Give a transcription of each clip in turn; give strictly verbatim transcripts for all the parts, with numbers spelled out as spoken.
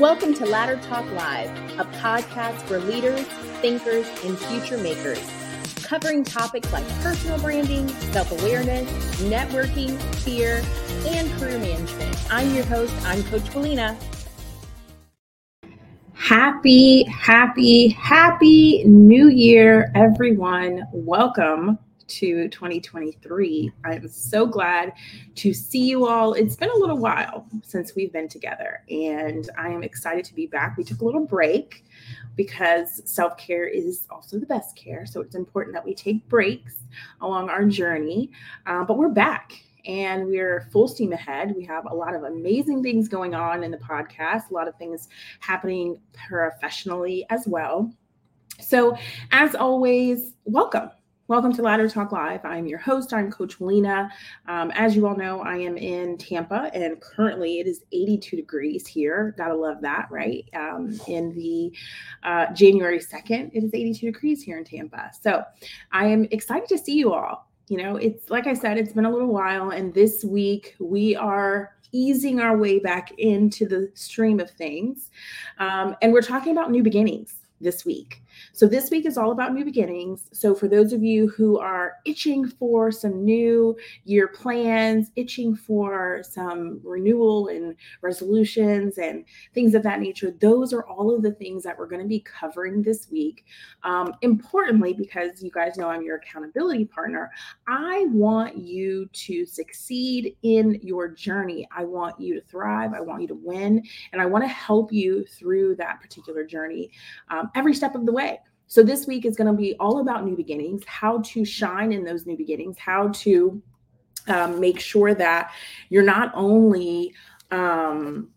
Welcome to Ladder Talk Live, a podcast for leaders, thinkers, and future makers, covering topics like personal branding, self-awareness, networking, fear, and career management. I'm your host. I'm Coach Willena. Happy, happy, happy New Year, everyone. Welcome to twenty twenty-three. I'm so glad to see you all. It's been a little while since we've been together, and I am excited to be back. We took a little break because self-care is also the best care, so it's important that we take breaks along our journey, uh, but we're back. And we're full steam ahead. We have a lot of amazing things going on in the podcast, a lot of things happening professionally as well. So as always, welcome. Welcome to Ladder Talk Live. I'm your host. I'm Coach Willena. Um, as you all know, I am in Tampa, and currently it is eighty-two degrees here. Gotta love that, right? Um, in the uh, January second, it is eighty-two degrees here in Tampa. So I am excited to see you all. You know, it's like I said, it's been a little while, and this week we are easing our way back into the stream of things. Um, and we're talking about new beginnings this week. So this week is all about new beginnings. So for those of you who are itching for some new year plans, itching for some renewal and resolutions and things of that nature, those are all of the things that we're going to be covering this week. Um, importantly, because you guys know I'm your accountability partner, I want you to succeed in your journey. I want you to thrive. I want you to win. And I want to help you through that particular journey um, every step of the way. So this week is going to be all about new beginnings, how to shine in those new beginnings, how to um, make sure that you're not only, um,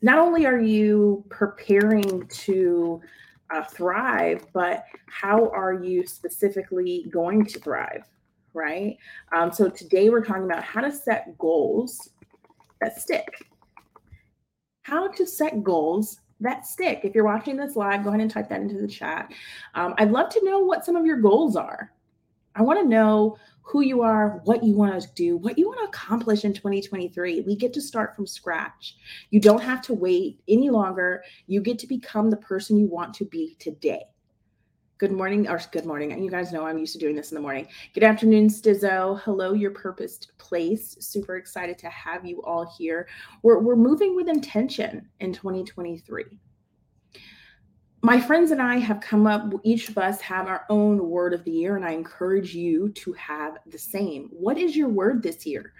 not only are you preparing to uh, thrive, but how are you specifically going to thrive, right? Um, so today we're talking about how to set goals that stick, how to set goals that stick. If you're watching this live, go ahead and type that into the chat. Um, I'd love to know what some of your goals are. I want to know who you are, what you want to do, what you want to accomplish in twenty twenty-three. We get to start from scratch. You don't have to wait any longer. You get to become the person you want to be today. Good morning, or good morning. You guys know I'm used to doing this in the morning. Good afternoon, Stizzo. Hello, your purposed place. Super excited to have you all here. We're, we're moving with intention in twenty twenty-three. My friends and I have come up, each of us have our own word of the year, and I encourage you to have the same. What is your word this year?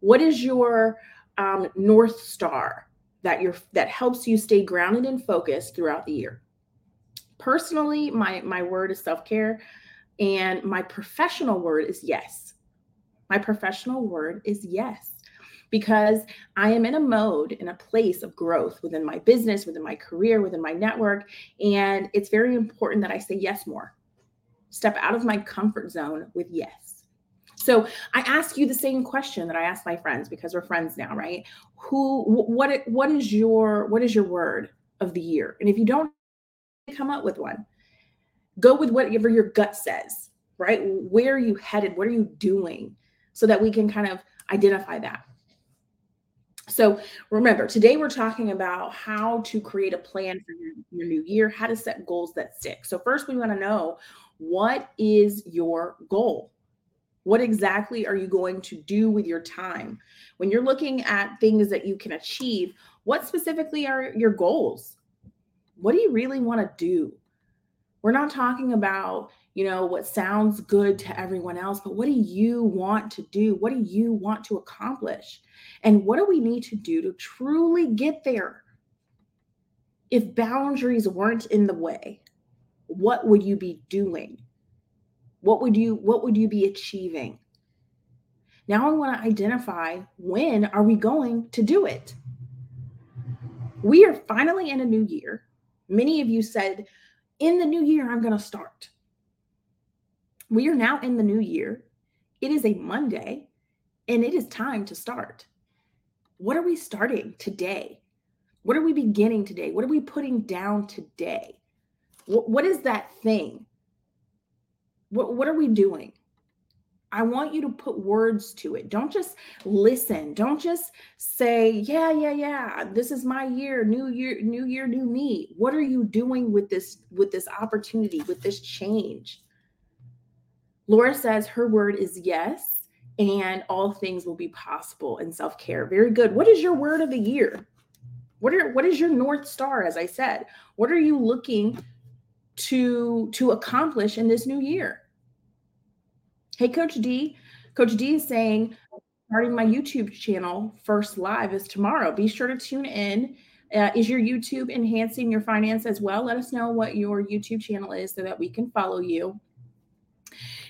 What is your um, North Star that you're, that helps you stay grounded and focused throughout the year? Personally, my, my word is self-care, and my professional word is yes. My professional word is yes, because I am in a mode, in a place of growth within my business, within my career, within my network, and it's very important that I say yes more. Step out of my comfort zone with yes. So I ask you the same question that I ask my friends, because we're friends now, right? Who, what, what is your, what is your word of the year? And if you don't come up with one, go with whatever your gut says, right? Where are you headed? What are you doing? So that we can kind of identify that. So remember, today we're talking about how to create a plan for your, your new year, how to set goals that stick. So first we want to know, what is your goal? What exactly are you going to do with your time? When you're looking at things that you can achieve, what specifically are your goals? What do you really want to do? We're not talking about, you know, what sounds good to everyone else, but what do you want to do? What do you want to accomplish? And what do we need to do to truly get there? If boundaries weren't in the way, what would you be doing? What would you, what would you be achieving? Now I want to identify, when are we going to do it? We are finally in a new year. Many of you said, in the new year, I'm going to start. We are now in the new year. It is a Monday, and it is time to start. What are we starting today? What are we beginning today? What are we putting down today? What, what is that thing? What, what are we doing? I want you to put words to it. Don't just listen. Don't just say, yeah, yeah, yeah, this is my year, new year, new year, new me. What are you doing with this, with this opportunity, with this change? Laura says her word is yes, and all things will be possible in self-care. Very good. What is your word of the year? What are, what is your North Star? As I said, what are you looking to, to accomplish in this new year? Hey, Coach D. Coach D is saying, starting my YouTube channel, first live is tomorrow. Be sure to tune in. Uh, is your YouTube enhancing your finance as well? Let us know what your YouTube channel is so that we can follow you.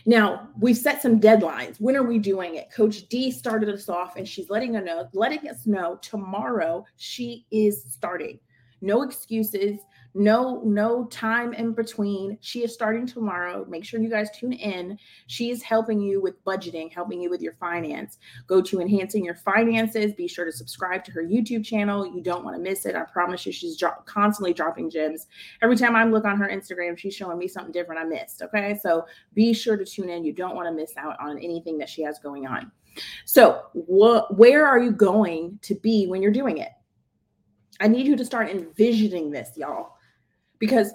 Now, we've set some deadlines. When are we doing it? Coach D started us off, and she's letting us know, letting us know tomorrow she is starting. No excuses. No, no time in between. She is starting tomorrow. Make sure you guys tune in. She is helping you with budgeting, helping you with your finance. Go to Enhancing Your Finances. Be sure to subscribe to her YouTube channel. You don't want to miss it. I promise you, she's dro- constantly dropping gems. Every time I look on her Instagram, she's showing me something different I missed. Okay, so be sure to tune in. You don't want to miss out on anything that she has going on. So wh- where are you going to be when you're doing it? I need you to start envisioning this, y'all. Because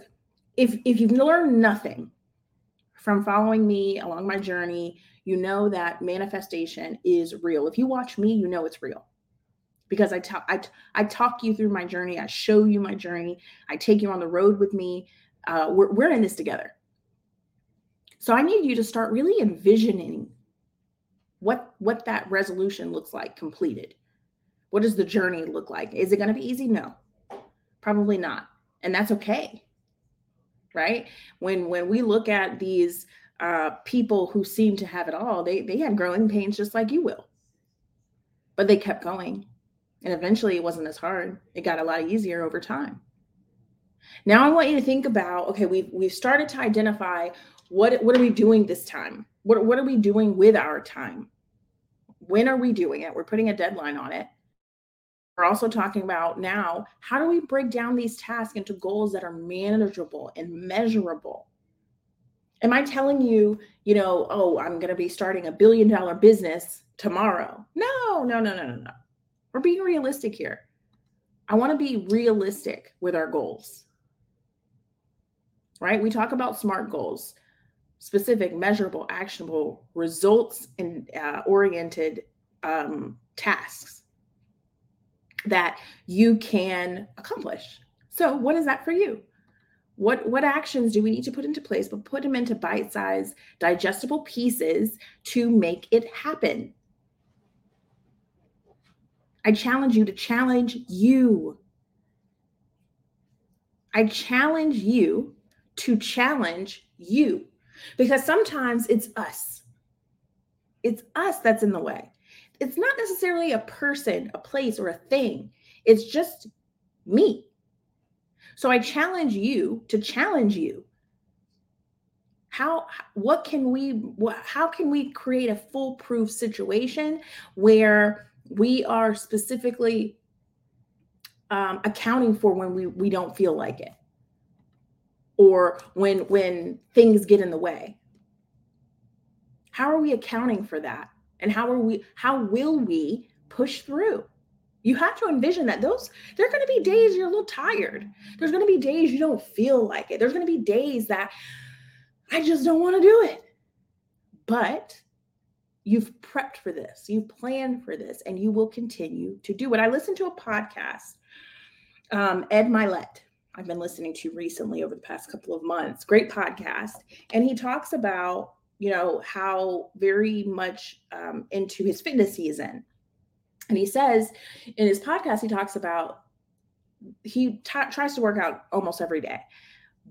if if you've learned nothing from following me along my journey, you know that manifestation is real. If you watch me, you know it's real. Because I, ta- I, I talk you through my journey. I show you my journey. I take you on the road with me. Uh, we're, we're in this together. So I need you to start really envisioning what, what that resolution looks like completed. What does the journey look like? Is it going to be easy? No, probably not. And that's okay, right? When when we look at these uh, people who seem to have it all, they, they had growing pains just like you will. But they kept going. And eventually it wasn't as hard. It got a lot easier over time. Now I want you to think about, okay, we've, we've started to identify what, what are we doing this time? What, what are we doing with our time? When are we doing it? We're putting a deadline on it. We're also talking about now, how do we break down these tasks into goals that are manageable and measurable? Am I telling you, you know, oh, I'm going to be starting a billion dollar business tomorrow? No, no, no, no, no, no. We're being realistic here. I want to be realistic with our goals, right? We talk about SMART goals, specific, measurable, actionable, results and uh, oriented um, tasks that you can accomplish. So what is that for you? What what actions do we need to put into place, but put them into bite-sized, digestible pieces to make it happen? I challenge you to challenge you. I challenge you to challenge you, because sometimes it's us. It's us that's in the way. It's not necessarily a person, a place, or a thing. It's just me. So I challenge you to challenge you. How, what can we, what, how can we create a foolproof situation where we are specifically um, accounting for when we, we don't feel like it, or when, when things get in the way? How are we accounting for that? And how are we, how will we push through? You have to envision that those, there are going to be days you're a little tired. There's going to be days you don't feel like it. There's going to be days that I just don't want to do it. But you've prepped for this, you've planned for this, and you will continue to do it. I listened to a podcast, um, Ed Mylett, I've been listening to recently over the past couple of months. Great podcast. And he talks about, you know, how very much um, into his fitness he is in. And he says in his podcast, he talks about, he t- tries to work out almost every day,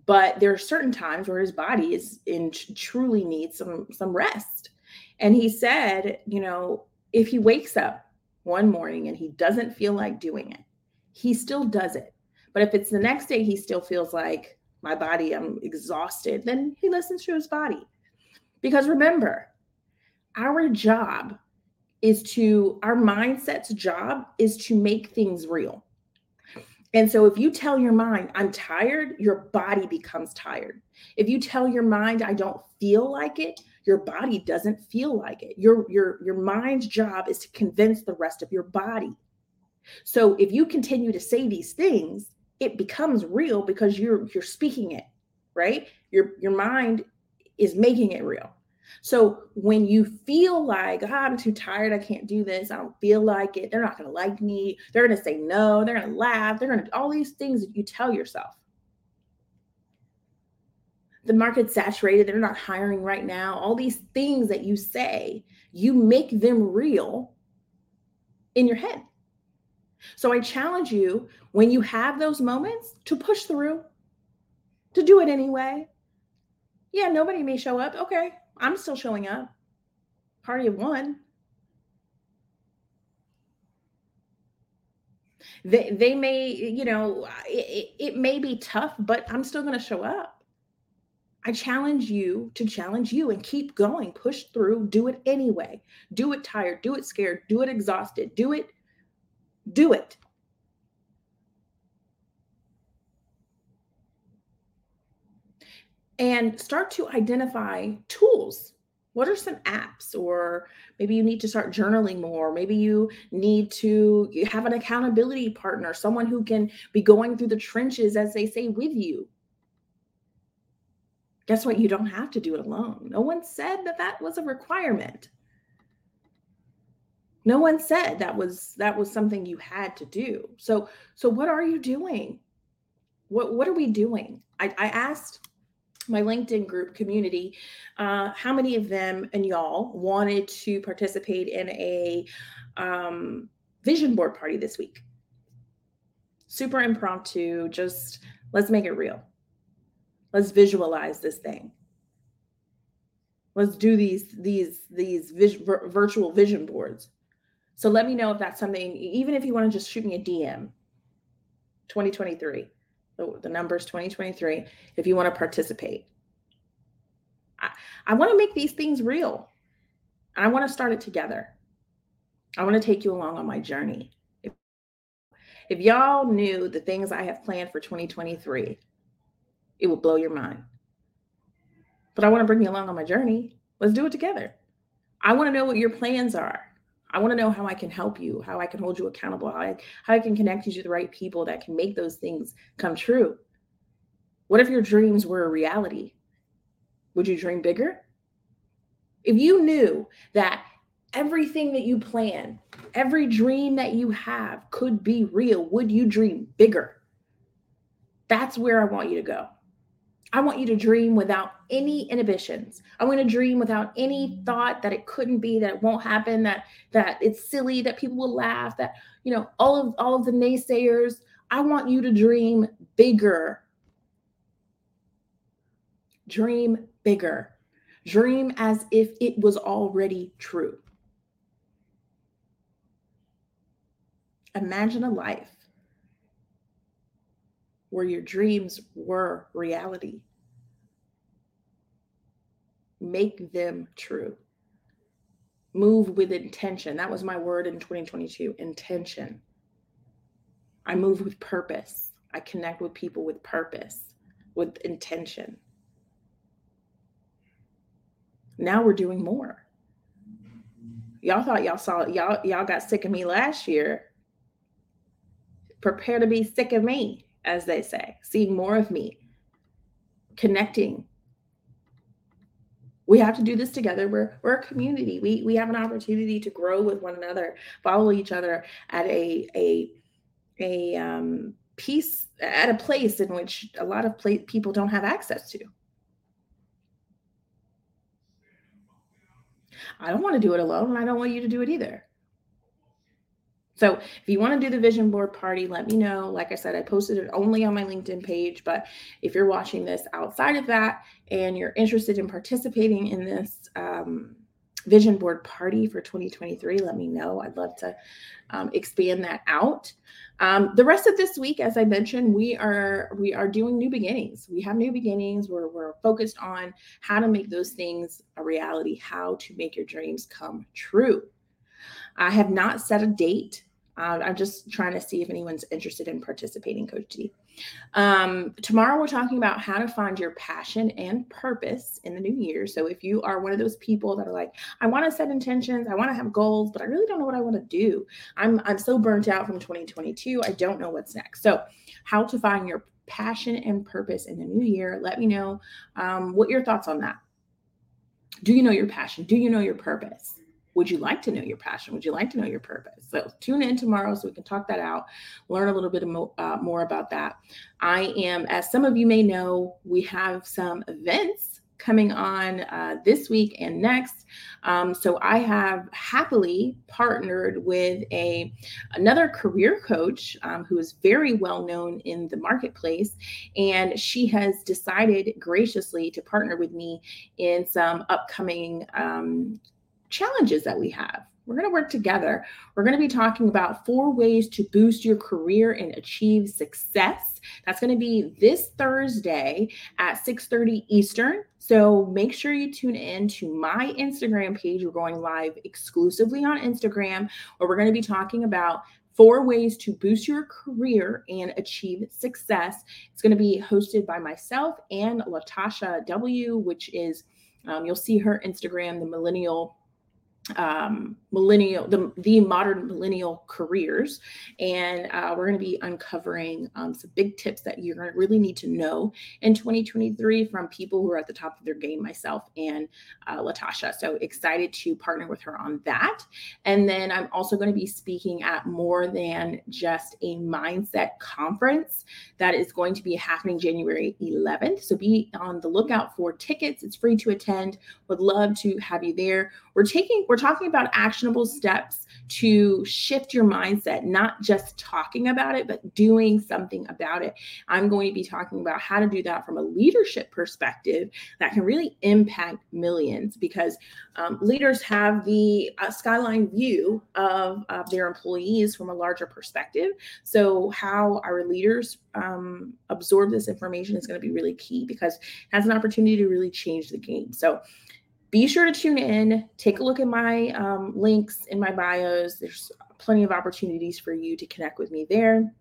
but there are certain times where his body is in truly needs some, some rest. And he said, you know, if he wakes up one morning and he doesn't feel like doing it, he still does it. But if it's the next day, he still feels like my body, I'm exhausted, then he listens to his body. Because remember, our job is to, our mindset's job is to make things real. And so if you tell your mind, I'm tired, your body becomes tired. If you tell your mind, I don't feel like it, Your body doesn't feel like it. Your, your, your mind's job is to convince the rest of your body. So if you continue to say these things, it becomes real because you're, you're speaking it, right? Your, your mind is making it real. So when you feel like, oh, I'm too tired, I can't do this, I don't feel like it, they're not going to like me, they're going to say no, they're going to laugh, they're going to do all these things that you tell yourself. The market's saturated, they're not hiring right now. All these things that you say, you make them real in your head. So I challenge you, when you have those moments, to push through, to do it anyway. Yeah, nobody may show up. Okay, I'm still showing up. Party of one. They they may, you know, it, it, it may be tough, but I'm still going to show up. I challenge you to challenge you and keep going. Push through. Do it anyway. Do it tired. Do it scared. Do it exhausted. Do it. Do it. And start to identify tools. What are some apps? Or maybe you need to start journaling more. Maybe you need to you have an accountability partner, someone who can be going through the trenches, as they say, with you. Guess what? You don't have to do it alone. No one said that that was a requirement. No one said that was that was something you had to do. So, so what are you doing? What, what are we doing? I, I asked my LinkedIn group community, uh, how many of them and y'all wanted to participate in a um, vision board party this week? Super impromptu, just let's make it real. Let's visualize this thing. Let's do these, these, these vis- virtual vision boards. So let me know if that's something, even if you want to just shoot me a D M, twenty twenty-three. The numbers twenty twenty-three, if you want to participate. I, I want to make these things real. I want to start it together. I want to take you along on my journey. If, if y'all knew the things I have planned for twenty twenty-three, it would blow your mind. But I want to bring you along on my journey. Let's do it together. I want to know what your plans are. I want to know how I can help you, how I can hold you accountable, how I, how I can connect you to the right people that can make those things come true. What if your dreams were a reality? Would you dream bigger? If you knew that everything that you plan, every dream that you have could be real, would you dream bigger? That's where I want you to go. I want you to dream without any inhibitions. I want to dream without any thought that it couldn't be, that it won't happen, that that it's silly, that people will laugh, that, you know, all of all of the naysayers. I want you to dream bigger. Dream bigger. Dream as if it was already true. Imagine a life where your dreams were reality. Make them true. Move with intention. That was my word in twenty twenty-two, intention. I move with purpose. I connect with people with purpose, with intention. Now we're doing more. Y'all thought y'all saw, y'all, y'all got sick of me last year. Prepare to be sick of me, as they say, seeing more of me, connecting. We have to do this together. We're we're a community. We we have an opportunity to grow with one another, follow each other at a a a um, piece at a place in which a lot of pla- people don't have access to. I don't want to do it alone, and I don't want you to do it either. So if you want to do the vision board party, let me know. Like I said, I posted it only on my LinkedIn page, but if you're watching this outside of that and you're interested in participating in this um, vision board party for twenty twenty-three, let me know. I'd love to um, expand that out. Um, the rest of this week, as I mentioned, we are we are doing new beginnings. We have new beginnings where we're focused on how to make those things a reality, how to make your dreams come true. I have not set a date Um, I'm just trying to see if anyone's interested in participating, Coach T. Um, tomorrow we're talking about how to find your passion and purpose in the new year. So if you are one of those people that are like, I want to set intentions, I want to have goals, but I really don't know what I want to do. I'm I'm so burnt out from twenty twenty-two. I don't know what's next. So how to find your passion and purpose in the new year. Let me know um, what your thoughts on that. Do you know your passion? Do you know your purpose? Would you like to know your passion? Would you like to know your purpose? So tune in tomorrow so we can talk that out, learn a little bit mo- uh, more about that. I am, as some of you may know, we have some events coming on uh, this week and next. Um, so I have happily partnered with a another career coach um, who is very well known in the marketplace. And she has decided graciously to partner with me in some upcoming um challenges that we have. We're going to work together. We're going to be talking about four ways to boost your career and achieve success. That's going to be this Thursday at six thirty Eastern. So make sure you tune in to my Instagram page. We're going live exclusively on Instagram, where we're going to be talking about four ways to boost your career and achieve success. It's going to be hosted by myself and Latasha W, which is, um, you'll see her Instagram, the millennial um millennial the the modern millennial careers, and uh we're going to be uncovering um some big tips that you're going to really need to know in twenty twenty-three from people who are at the top of their game, myself and uh Latasha. So excited to partner with her on that. And then I'm also going to be speaking at More Than Just a Mindset conference that is going to be happening January eleventh. So be on the lookout for tickets. It's free to attend. Would love to have you there. We're taking We're talking about actionable steps to shift your mindset, not just talking about it, but doing something about it. I'm going to be talking about how to do that from a leadership perspective that can really impact millions, because um, leaders have the uh, skyline view of, of their employees from a larger perspective. So how our leaders um, absorb this information is going to be really key, because it has an opportunity to really change the game. So be sure to tune in, take a look at my um, links in my bios. There's plenty of opportunities for you to connect with me there.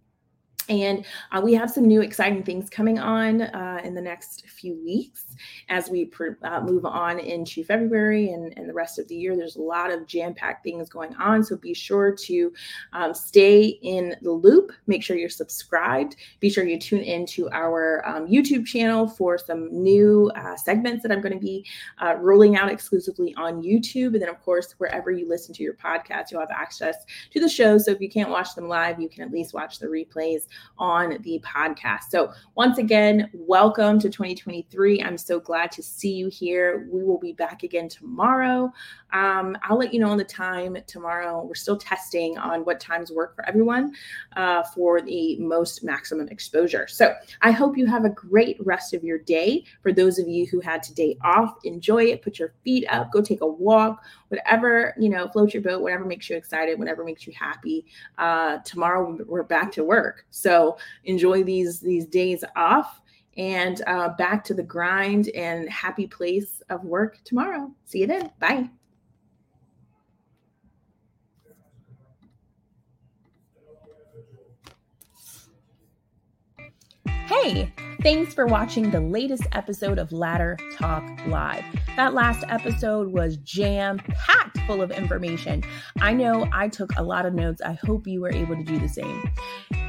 And uh, we have some new exciting things coming on uh, in the next few weeks as we pr- uh, move on into February and, and the rest of the year. There's a lot of jam-packed things going on, so be sure to um, stay in the loop. Make sure you're subscribed. Be sure you tune into our um, YouTube channel for some new uh, segments that I'm going to be uh, rolling out exclusively on YouTube. And then, of course, wherever you listen to your podcast, you'll have access to the show. So if you can't watch them live, you can at least watch the replays on the podcast. So once again, welcome to twenty twenty-three. I'm so glad to see you here. We will be back again tomorrow. Um, I'll let you know on the time tomorrow. We're still testing on what times work for everyone uh, for the most maximum exposure. So I hope you have a great rest of your day. For those of you who had today off, enjoy it. Put your feet up, go take a walk, whatever, you know, float your boat, whatever makes you excited, whatever makes you happy. Uh, tomorrow we're back to work. So enjoy these these days off, and uh, back to the grind and happy place of work tomorrow. See you then. Bye. Hey, thanks for watching the latest episode of Ladder Talk Live. That last episode was jam-packed full of information. I know I took a lot of notes. I hope you were able to do the same.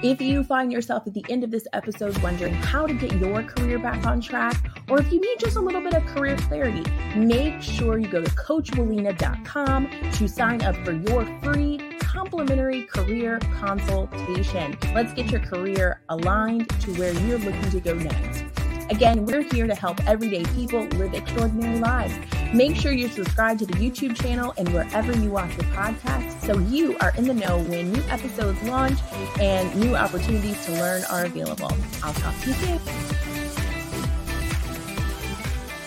If you find yourself at the end of this episode wondering how to get your career back on track, or if you need just a little bit of career clarity, make sure you go to coach willena dot com to sign up for your free complimentary career consultation. Let's get your career aligned to where you're looking to go next. Again, we're here to help everyday people live extraordinary lives. Make sure you're subscribed to the YouTube channel and wherever you watch your podcast, so you are in the know when new episodes launch and new opportunities to learn are available. I'll talk to you soon.